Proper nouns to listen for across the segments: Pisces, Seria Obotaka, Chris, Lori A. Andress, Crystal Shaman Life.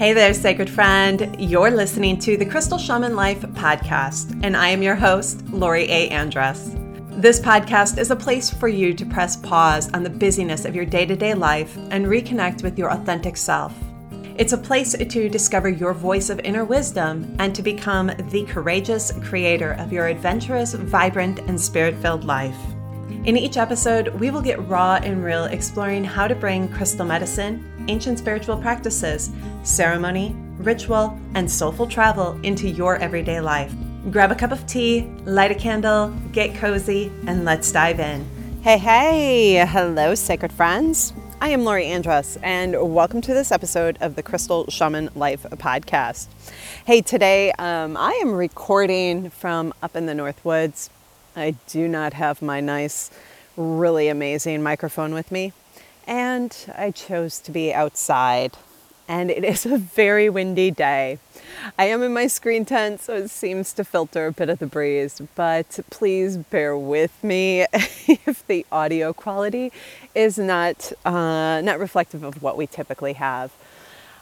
Hey there, sacred friend. You're listening to the Crystal Shaman Life podcast, and I am your host, Lori A. Andress. This podcast is a place for you to press pause on the busyness of your day-to-day life and reconnect with your authentic self. It's a place to discover your voice of inner wisdom and to become the courageous creator of your adventurous, vibrant, and spirit-filled life. In each episode, we will get raw and real, exploring how to bring crystal medicine, ancient spiritual practices, ceremony, ritual, and soulful travel into your everyday life. Grab a cup of tea, light a candle, get cozy, and let's dive in. Hey, hello, sacred friends. I am Lori Andress, and welcome to this episode of the Crystal Shaman Life podcast. Hey, today I am recording from up in the North Woods. I do not have my nice, really amazing microphone with me, and I chose to be outside, and it is a very windy day. I am in my screen tent, so it seems to filter a bit of the breeze, but please bear with me if the audio quality is not reflective of what we typically have.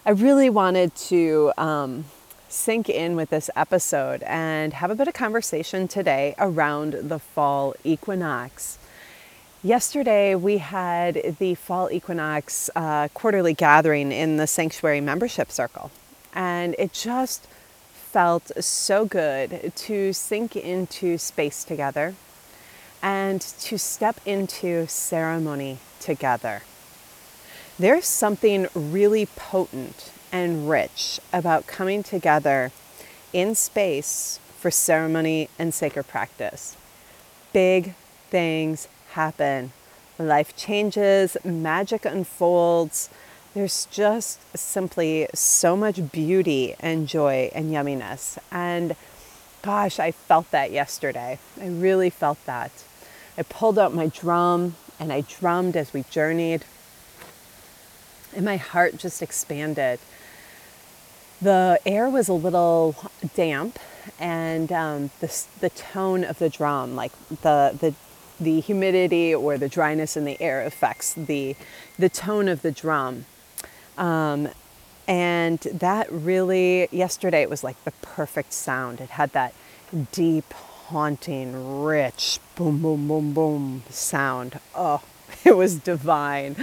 I really wanted to sink in with this episode and have a bit of conversation today around the fall equinox. Yesterday, we had the fall equinox quarterly gathering in the Sanctuary Membership Circle, and it just felt so good to sink into space together and to step into ceremony together. There's something really potent and rich about coming together in space for ceremony and sacred practice. Big things happen. Life changes, magic unfolds. There's just simply so much beauty and joy and yumminess. And gosh, I felt that yesterday. I really felt that. I pulled out my drum and I drummed as we journeyed, and my heart just expanded. The air was a little damp, and the tone of the drum, like the humidity or the dryness in the air affects the tone of the drum. And that really, yesterday it was like the perfect sound. It had that deep, haunting, rich boom, boom, boom, boom sound. Oh, it was divine.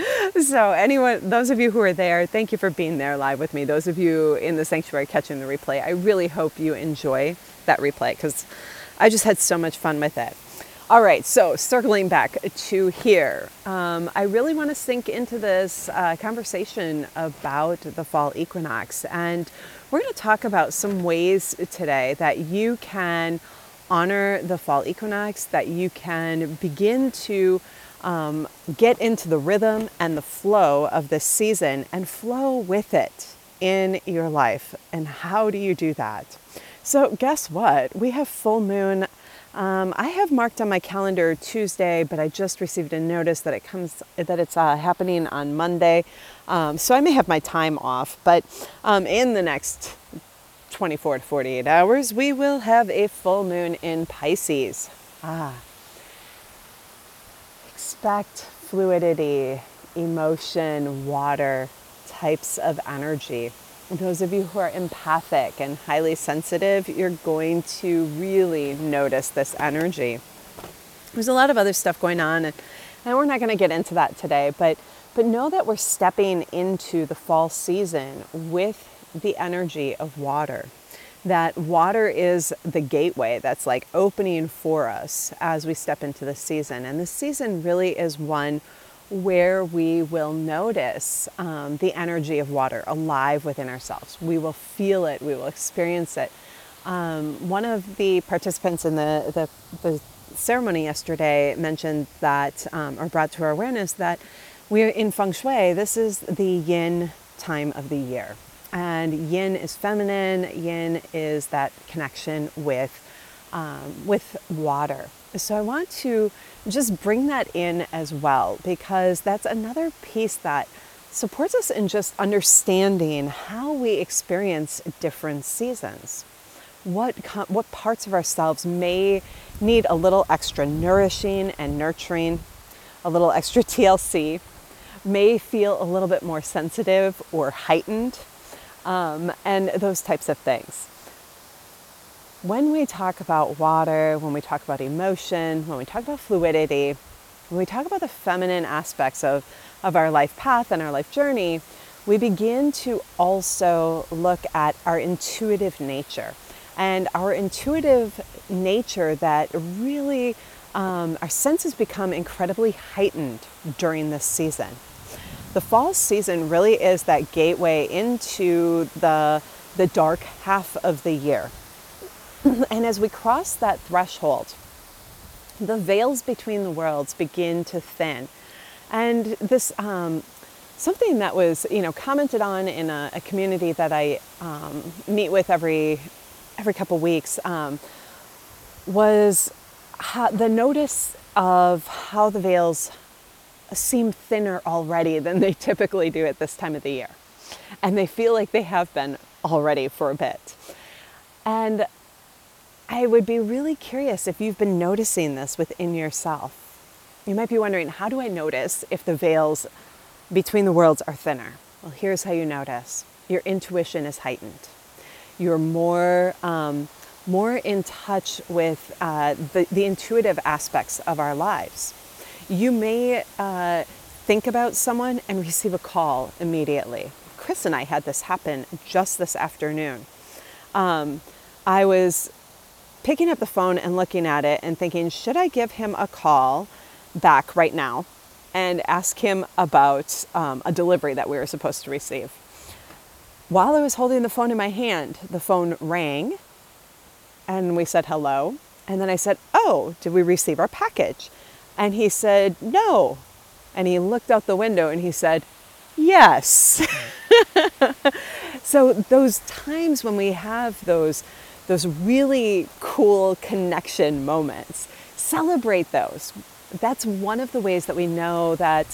So anyone, those of you who are there, thank you for being there live with me. Those of you in the sanctuary catching the replay, I really hope you enjoy that replay because I just had so much fun with it. All right, so circling back to here, I really want to sink into this conversation about the fall equinox. And we're going to talk about some ways today that you can honor the fall equinox, that you can begin to get into the rhythm and the flow of this season and flow with it in your life. And how do you do that? So guess what? We have full moon. I have marked on my calendar Tuesday, but I just received a notice that it's happening on Monday. So I may have my time off, but in the next 24 to 48 hours, we will have a full moon in Pisces. Expect fluidity, emotion, water types of energy. Those of you who are empathic and highly sensitive, you're going to really notice this energy. There's a lot of other stuff going on, and we're not going to get into that today, but know that we're stepping into the fall season with the energy of water. That water is the gateway that's like opening for us as we step into the season. And the season really is one where we will notice the energy of water alive within ourselves. We will feel it, we will experience it. One of the participants in the ceremony yesterday mentioned that, or brought to our awareness that we're in feng shui, this is the yin time of the year. And yin is feminine, yin is that connection with water. So I want to just bring that in as well, because that's another piece that supports us in just understanding how we experience different seasons. What parts of ourselves may need a little extra nourishing and nurturing, a little extra TLC, may feel a little bit more sensitive or heightened. and those types of things. When we talk about water, when we talk about emotion, when we talk about fluidity, when we talk about the feminine aspects of our life path and our life journey, we begin to also look at our intuitive nature. And our intuitive nature that really, our senses become incredibly heightened during this season. The fall season really is that gateway into the dark half of the year. And as we cross that threshold, the veils between the worlds begin to thin. And this, something that was, commented on in a community that I meet with every couple weeks, was the notice of how the veils seem thinner already than they typically do at this time of the year. And they feel like they have been already for a bit. And I would be really curious if you've been noticing this within yourself. You might be wondering, how do I notice if the veils between the worlds are thinner? Well, here's how you notice. Your intuition is heightened. You're more in touch with the intuitive aspects of our lives. You may think about someone and receive a call immediately. Chris and I had this happen just this afternoon. I was picking up the phone and looking at it and thinking, should I give him a call back right now and ask him about a delivery that we were supposed to receive? While I was holding the phone in my hand, the phone rang and we said hello. And then I said, oh, did we receive our package? And he said, no. And he looked out the window and he said, yes. So those times when we have those really cool connection moments, celebrate those. That's one of the ways that we know that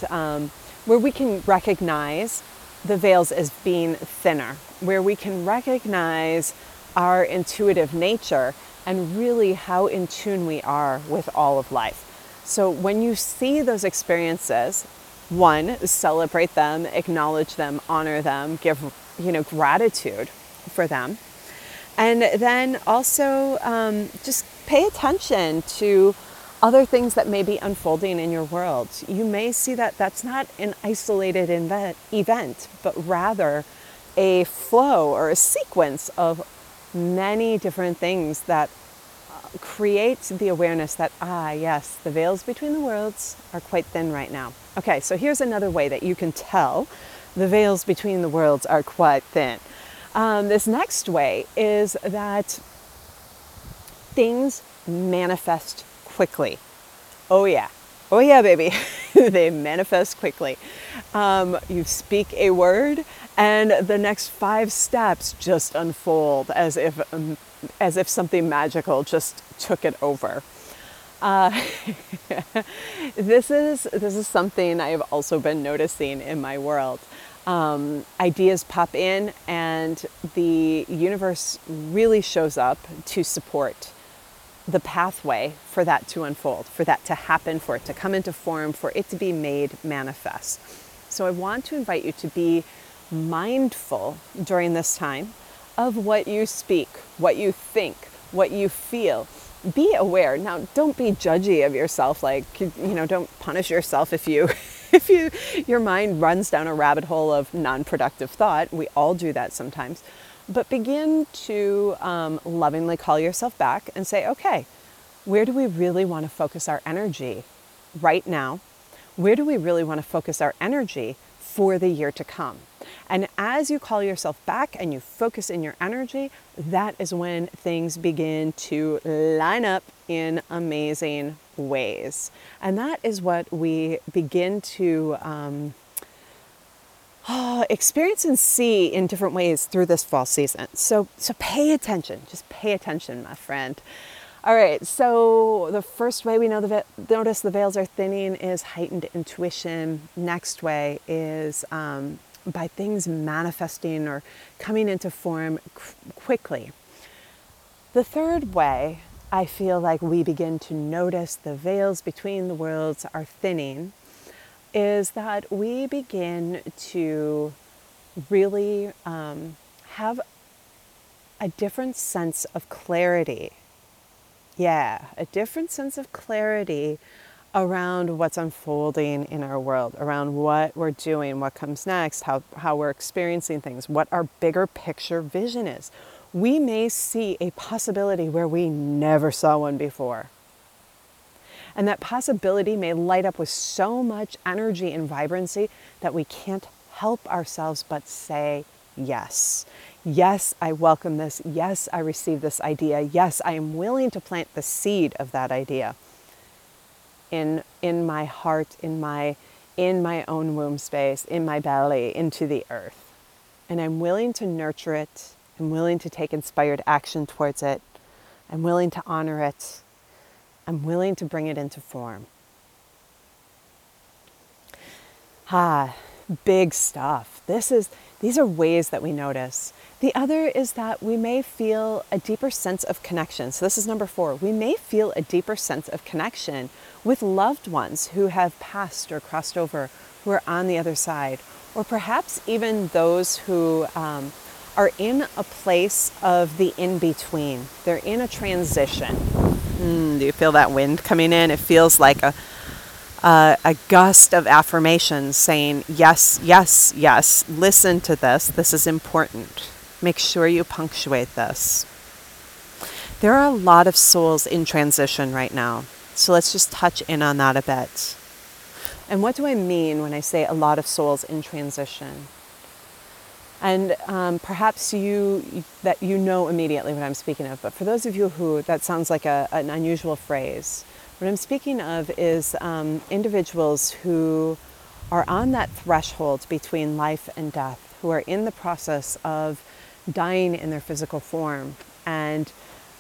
where we can recognize the veils as being thinner, where we can recognize our intuitive nature and really how in tune we are with all of life. So when you see those experiences, one, celebrate them, acknowledge them, honor them, give gratitude for them. And then also just pay attention to other things that may be unfolding in your world. You may see that that's not an isolated event, but rather a flow or a sequence of many different things that create the awareness that, yes, the veils between the worlds are quite thin right now. Okay, so here's another way that you can tell the veils between the worlds are quite thin. This next way is that things manifest quickly. Oh yeah, baby. They manifest quickly. You speak a word and the next 5 steps just unfold as if something magical just took it over. This is something I have also been noticing in my world. Ideas pop in and the universe really shows up to support the pathway for that to unfold, for that to happen, for it to come into form, for it to be made manifest. So I want to invite you to be mindful during this time of what you speak, what you think, what you feel. Be aware. Now, don't be judgy of yourself. Don't punish yourself if your mind runs down a rabbit hole of non-productive thought. We all do that sometimes. But begin to lovingly call yourself back and say, okay, where do we really want to focus our energy right now? Where do we really want to focus our energy for the year to come? And as you call yourself back and you focus in your energy, that is when things begin to line up in amazing ways. And that is what we begin to experience and see in different ways through this fall season. So pay attention. Just pay attention, my friend. All right. So the first way we know notice the veils are thinning is heightened intuition. Next way is by things manifesting or coming into form quickly. The third way I feel like we begin to notice the veils between the worlds are thinning is that we begin to really have a different sense of clarity. Yeah, a different sense of clarity around what's unfolding in our world, around what we're doing, what comes next, how we're experiencing things, what our bigger picture vision is. We may see a possibility where we never saw one before. And that possibility may light up with so much energy and vibrancy that we can't help ourselves but say yes. Yes, I welcome this. Yes, I receive this idea. Yes, I am willing to plant the seed of that idea in my heart, in my own womb space, in my belly, into the earth. And I'm willing to nurture it. I'm willing to take inspired action towards it. I'm willing to honor it. I'm willing to bring it into form. Big stuff. These are ways that we notice. The other is that we may feel a deeper sense of connection. So this is number 4. We may feel a deeper sense of connection with loved ones who have passed or crossed over, who are on the other side, or perhaps even those who are in a place of the in-between. They're in a transition. Do you feel that wind coming in? It feels like a gust of affirmation saying, yes, yes, yes, listen to this. This is important. Make sure you punctuate this. There are a lot of souls in transition right now. So let's just touch in on that a bit. And what do I mean when I say a lot of souls in transition? And perhaps you know immediately what I'm speaking of. But for those of you who, that sounds like an unusual phrase, what I'm speaking of is individuals who are on that threshold between life and death, who are in the process of dying in their physical form and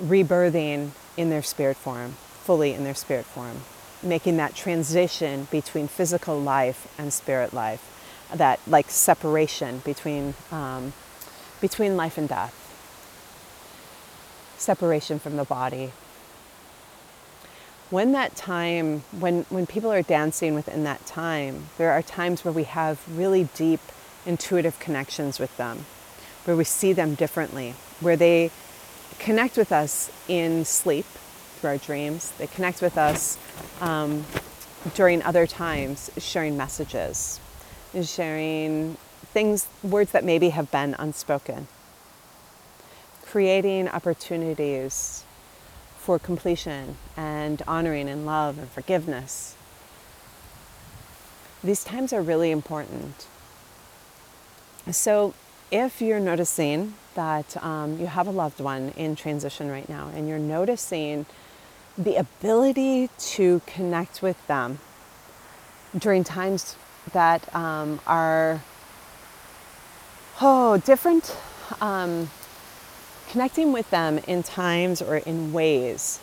rebirthing in their spirit form, fully in their spirit form, making that transition between physical life and spirit life. That like separation between life and death, separation from the body. When that time, when people are dancing within that time, there are times where we have really deep intuitive connections with them, where we see them differently, where they connect with us in sleep through our dreams. They connect with us during other times, sharing messages. And sharing things, words that maybe have been unspoken. Creating opportunities for completion and honoring and love and forgiveness. These times are really important. So if you're noticing that you have a loved one in transition right now and you're noticing the ability to connect with them during times that are different, connecting with them in times or in ways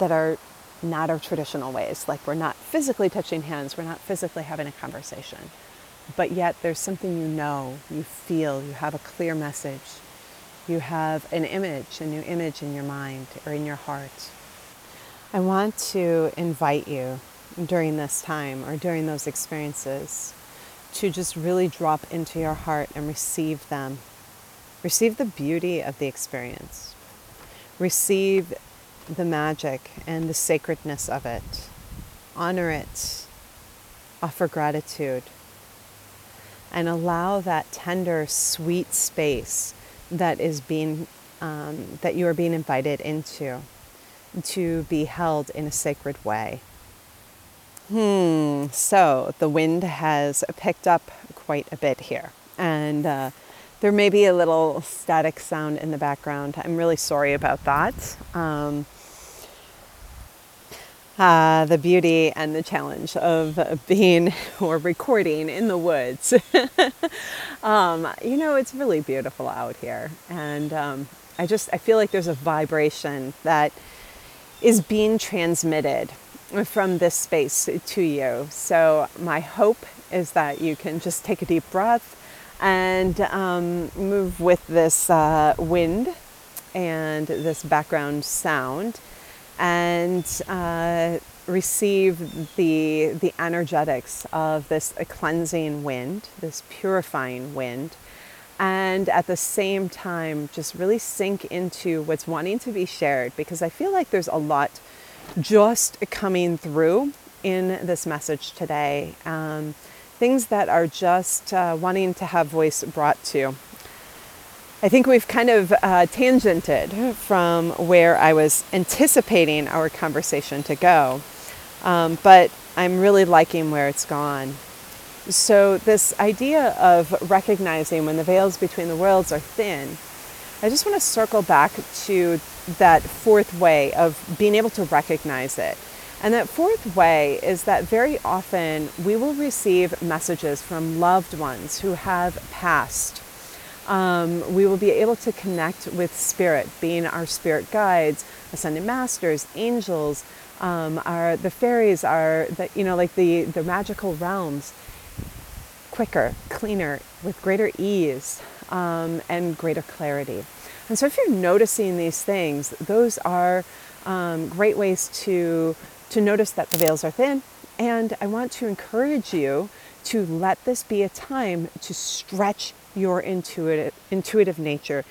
that are not our traditional ways, like we're not physically touching hands, we're not physically having a conversation, but yet there's something you know, you feel, you have a clear message, you have an image, a new image in your mind or in your heart. I want to invite you during this time or during those experiences to just really drop into your heart and receive them. Receive the beauty of the experience. Receive the magic and the sacredness of it. Honor it. Offer gratitude. And allow that tender, sweet space that is being, that you are being invited into, to be held in a sacred way. So the wind has picked up quite a bit here, and there may be a little static sound in the background. I'm really sorry about that. The beauty and the challenge of being or recording in the woods. It's really beautiful out here, and I feel like there's a vibration that is being transmitted from this space to you. So my hope is that you can just take a deep breath and move with this wind and this background sound, and receive the energetics of this cleansing wind, this purifying wind, and at the same time just really sink into what's wanting to be shared, because I feel like there's a lot just coming through in this message today. Things that are just wanting to have voice brought to. I think we've kind of tangented from where I was anticipating our conversation to go, but I'm really liking where it's gone. So this idea of recognizing when the veils between the worlds are thin, I just want to circle back to that fourth way of being able to recognize it. And that fourth way is that very often we will receive messages from loved ones who have passed. We will be able to connect with spirit, being our spirit guides, ascended masters, angels, the fairies, the magical realms, quicker, cleaner, with greater ease, and greater clarity. And so if you're noticing these things, those are great ways to notice that the veils are thin. And I want to encourage you to let this be a time to stretch your intuitive nature,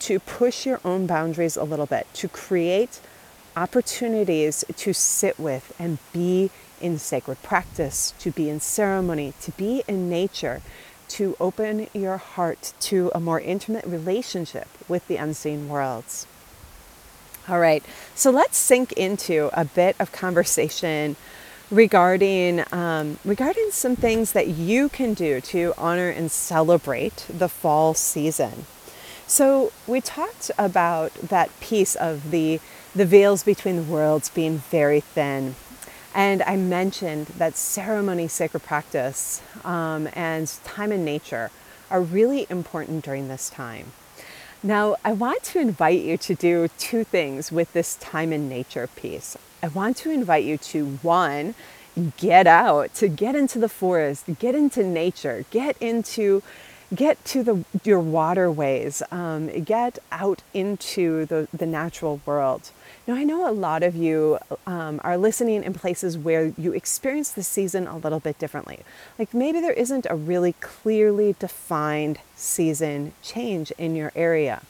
to push your own boundaries a little bit, to create opportunities to sit with and be in sacred practice, to be in ceremony, to be in nature, to open your heart to a more intimate relationship with the unseen worlds. All right, so let's sink into a bit of conversation regarding some things that you can do to honor and celebrate the fall season. So we talked about that piece of the veils between the worlds being very thin. And I mentioned that ceremony, sacred practice, and time in nature are really important during this time. Now, I want to invite you to do two things with this time in nature piece. I want to invite you to, one, get out, to get into the forest, get into nature, get to your waterways, get out into the natural world. Now, I know a lot of you are listening in places where you experience the season a little bit differently. Like maybe there isn't a really clearly defined season change in your area,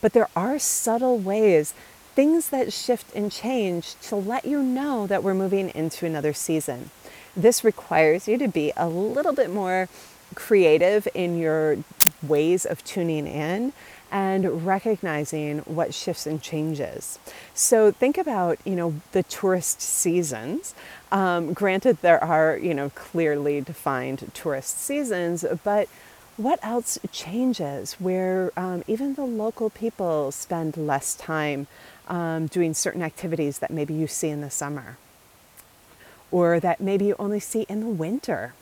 but there are subtle ways, things that shift and change to let you know that we're moving into another season. This requires you to be a little bit more creative in your ways of tuning in and recognizing what shifts and changes. So think about, the tourist seasons. Granted, there are, clearly defined tourist seasons, but what else changes where even the local people spend less time doing certain activities that maybe you see in the summer or that maybe you only see in the winter?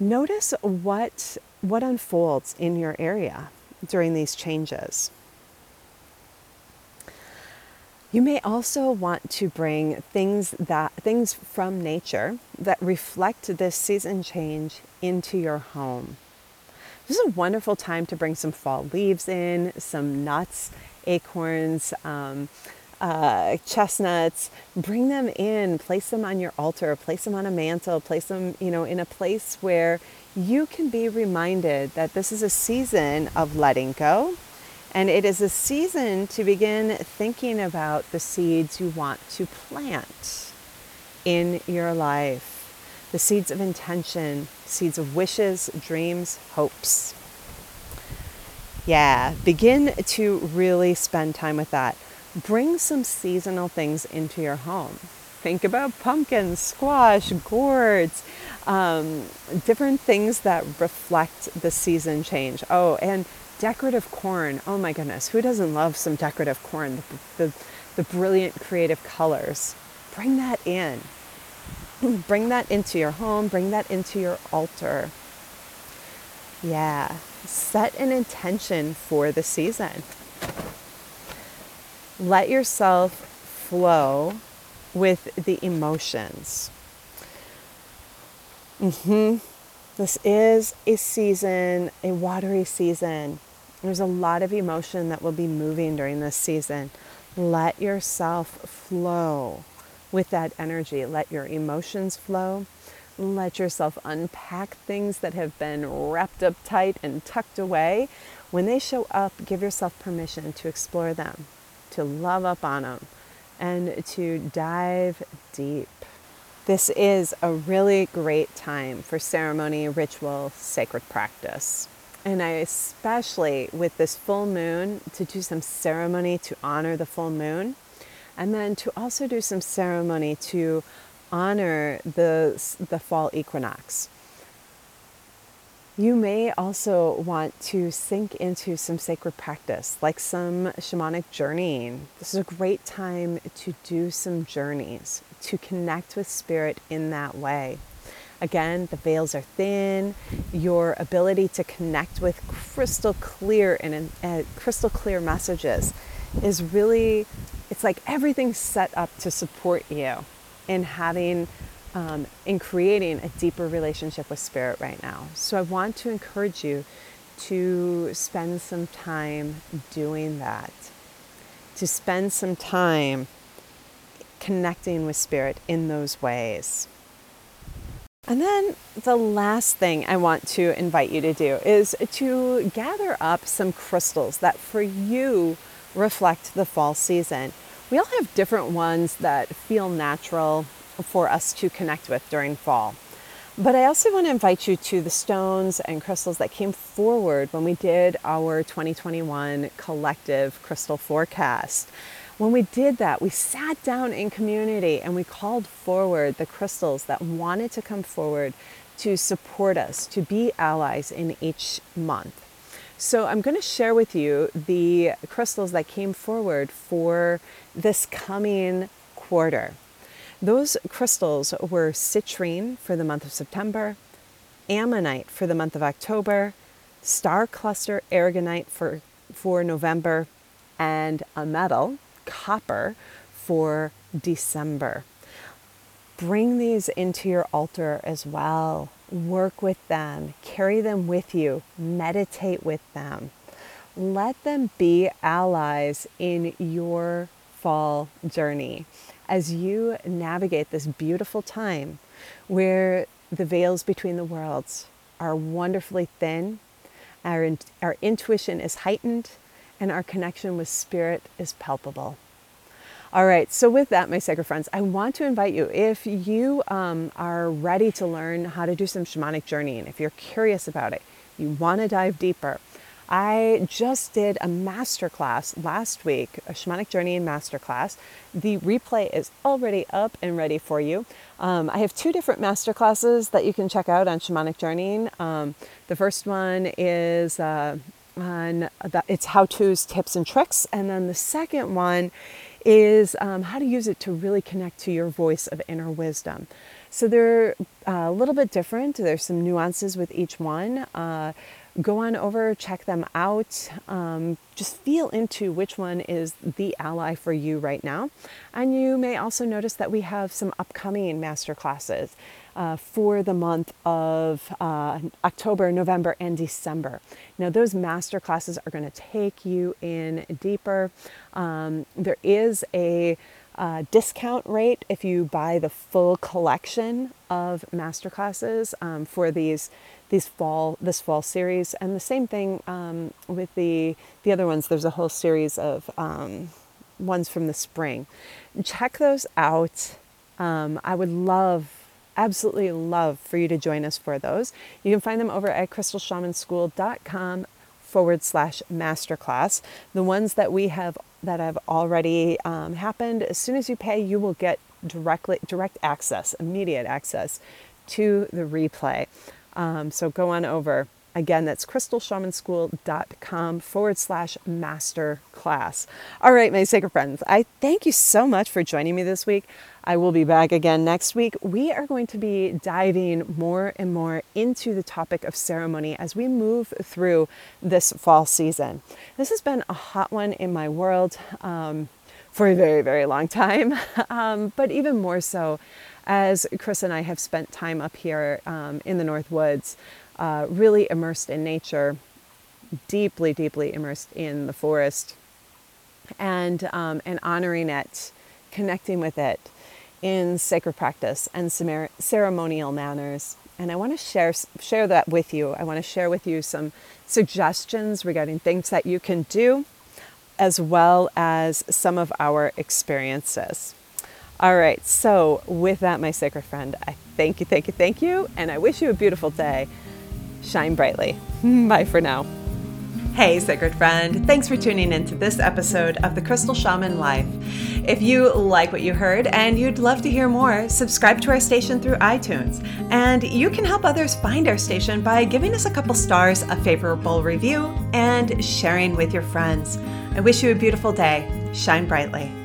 Notice what unfolds in your area during these changes. You may also want to bring things from nature that reflect this season change into your home. This is a wonderful time to bring some fall leaves in, some nuts, acorns, chestnuts. Bring them in, place them on your altar, place them on a mantle, place them, in a place where you can be reminded that this is a season of letting go, and it is a season to begin thinking about the seeds you want to plant in your life. The seeds of intention, seeds of wishes, dreams, hopes. Yeah, begin to really spend time with that. Bring some seasonal things into your home. Think about pumpkins, squash, gourds, different things that reflect the season change. Oh, and decorative corn. Oh my goodness, who doesn't love some decorative corn? The brilliant creative colors. Bring that in. Bring that into your home, bring that into your altar. Yeah, set an intention for the season. Let yourself flow with the emotions. This is a season, a watery season. There's a lot of emotion that will be moving during this season. Let yourself flow with that energy. Let your emotions flow. Let yourself unpack things that have been wrapped up tight and tucked away. When they show up, give yourself permission to explore them, to love up on them, and to dive deep. This is a really great time for ceremony, ritual, sacred practice. And I especially, with this full moon, to do some ceremony to honor the full moon, and then to also do some ceremony to honor the fall equinox. You may also want to sink into some sacred practice, like some shamanic journeying. This is a great time to do some journeys, to connect with spirit in that way. Again, the veils are thin. Your ability to connect with crystal clear messages is really, it's like everything's set up to support you in having in creating a deeper relationship with spirit right now. So I want to encourage you to spend some time doing that, to spend some time connecting with spirit in those ways. And then the last thing I want to invite you to do is to gather up some crystals that for you reflect the fall season. We all have different ones that feel natural for us to connect with during fall. But I also want to invite you to the stones and crystals that came forward when we did our 2021 collective crystal forecast. When we did that, we sat down in community and we called forward the crystals that wanted to come forward to support us, to be allies in each month. So I'm going to share with you the crystals that came forward for this coming quarter. Those crystals were citrine for the month of September, ammonite for the month of October, star cluster aragonite for November, and a metal, copper, for December. Bring these into your altar as well. Work with them, carry them with you, meditate with them. Let them be allies in your fall journey as you navigate this beautiful time where the veils between the worlds are wonderfully thin, our intuition is heightened, and our connection with spirit is palpable. All right, so with that, my sacred friends, I want to invite you, if you are ready to learn how to do some shamanic journeying, if you're curious about it, you want to dive deeper, I just did a masterclass last week, a shamanic journeying masterclass. The replay is already up and ready for you. I have two different masterclasses that you can check out on shamanic journeying. The first one is it's how-tos, tips, and tricks. And then the second one is how to use it to really connect to your voice of inner wisdom. So they're a little bit different. There's some nuances with each one. Go on over, check them out. Just feel into which one is the ally for you right now. And you may also notice that we have some upcoming masterclasses for the month of October, November, and December. Now, those masterclasses are going to take you in deeper. There is a discount rate if you buy the full collection of masterclasses for this fall series, and the same thing with the other ones. There's a whole series of ones from the spring. Check those out. I would absolutely love for you to join us for those. You can find them over at crystalshamanschool.com/masterclass. The ones that we have that have already happened, as soon as you pay, you will get immediate access to the replay. So go on over. Again, that's crystalshamanschool.com/masterclass. All right, my sacred friends, I thank you so much for joining me this week. I will be back again next week. We are going to be diving more and more into the topic of ceremony as we move through this fall season. This has been a hot one in my world for a very, very long time, but even more so as Chris and I have spent time up here in the North Woods, really immersed in nature, deeply, deeply immersed in the forest, and honoring it, connecting with it, in sacred practice and ceremonial manners. And I want to share that with you. I want to share with you some suggestions regarding things that you can do, as well as some of our experiences. All right, so with that, my sacred friend, I thank you, thank you, thank you, and I wish you a beautiful day. Shine brightly. Bye for now. Hey, sacred friend. Thanks for tuning into this episode of The Crystal Shaman Life. If you like what you heard and you'd love to hear more, subscribe to our station through iTunes. And you can help others find our station by giving us a couple stars, a favorable review, and sharing with your friends. I wish you a beautiful day. Shine brightly.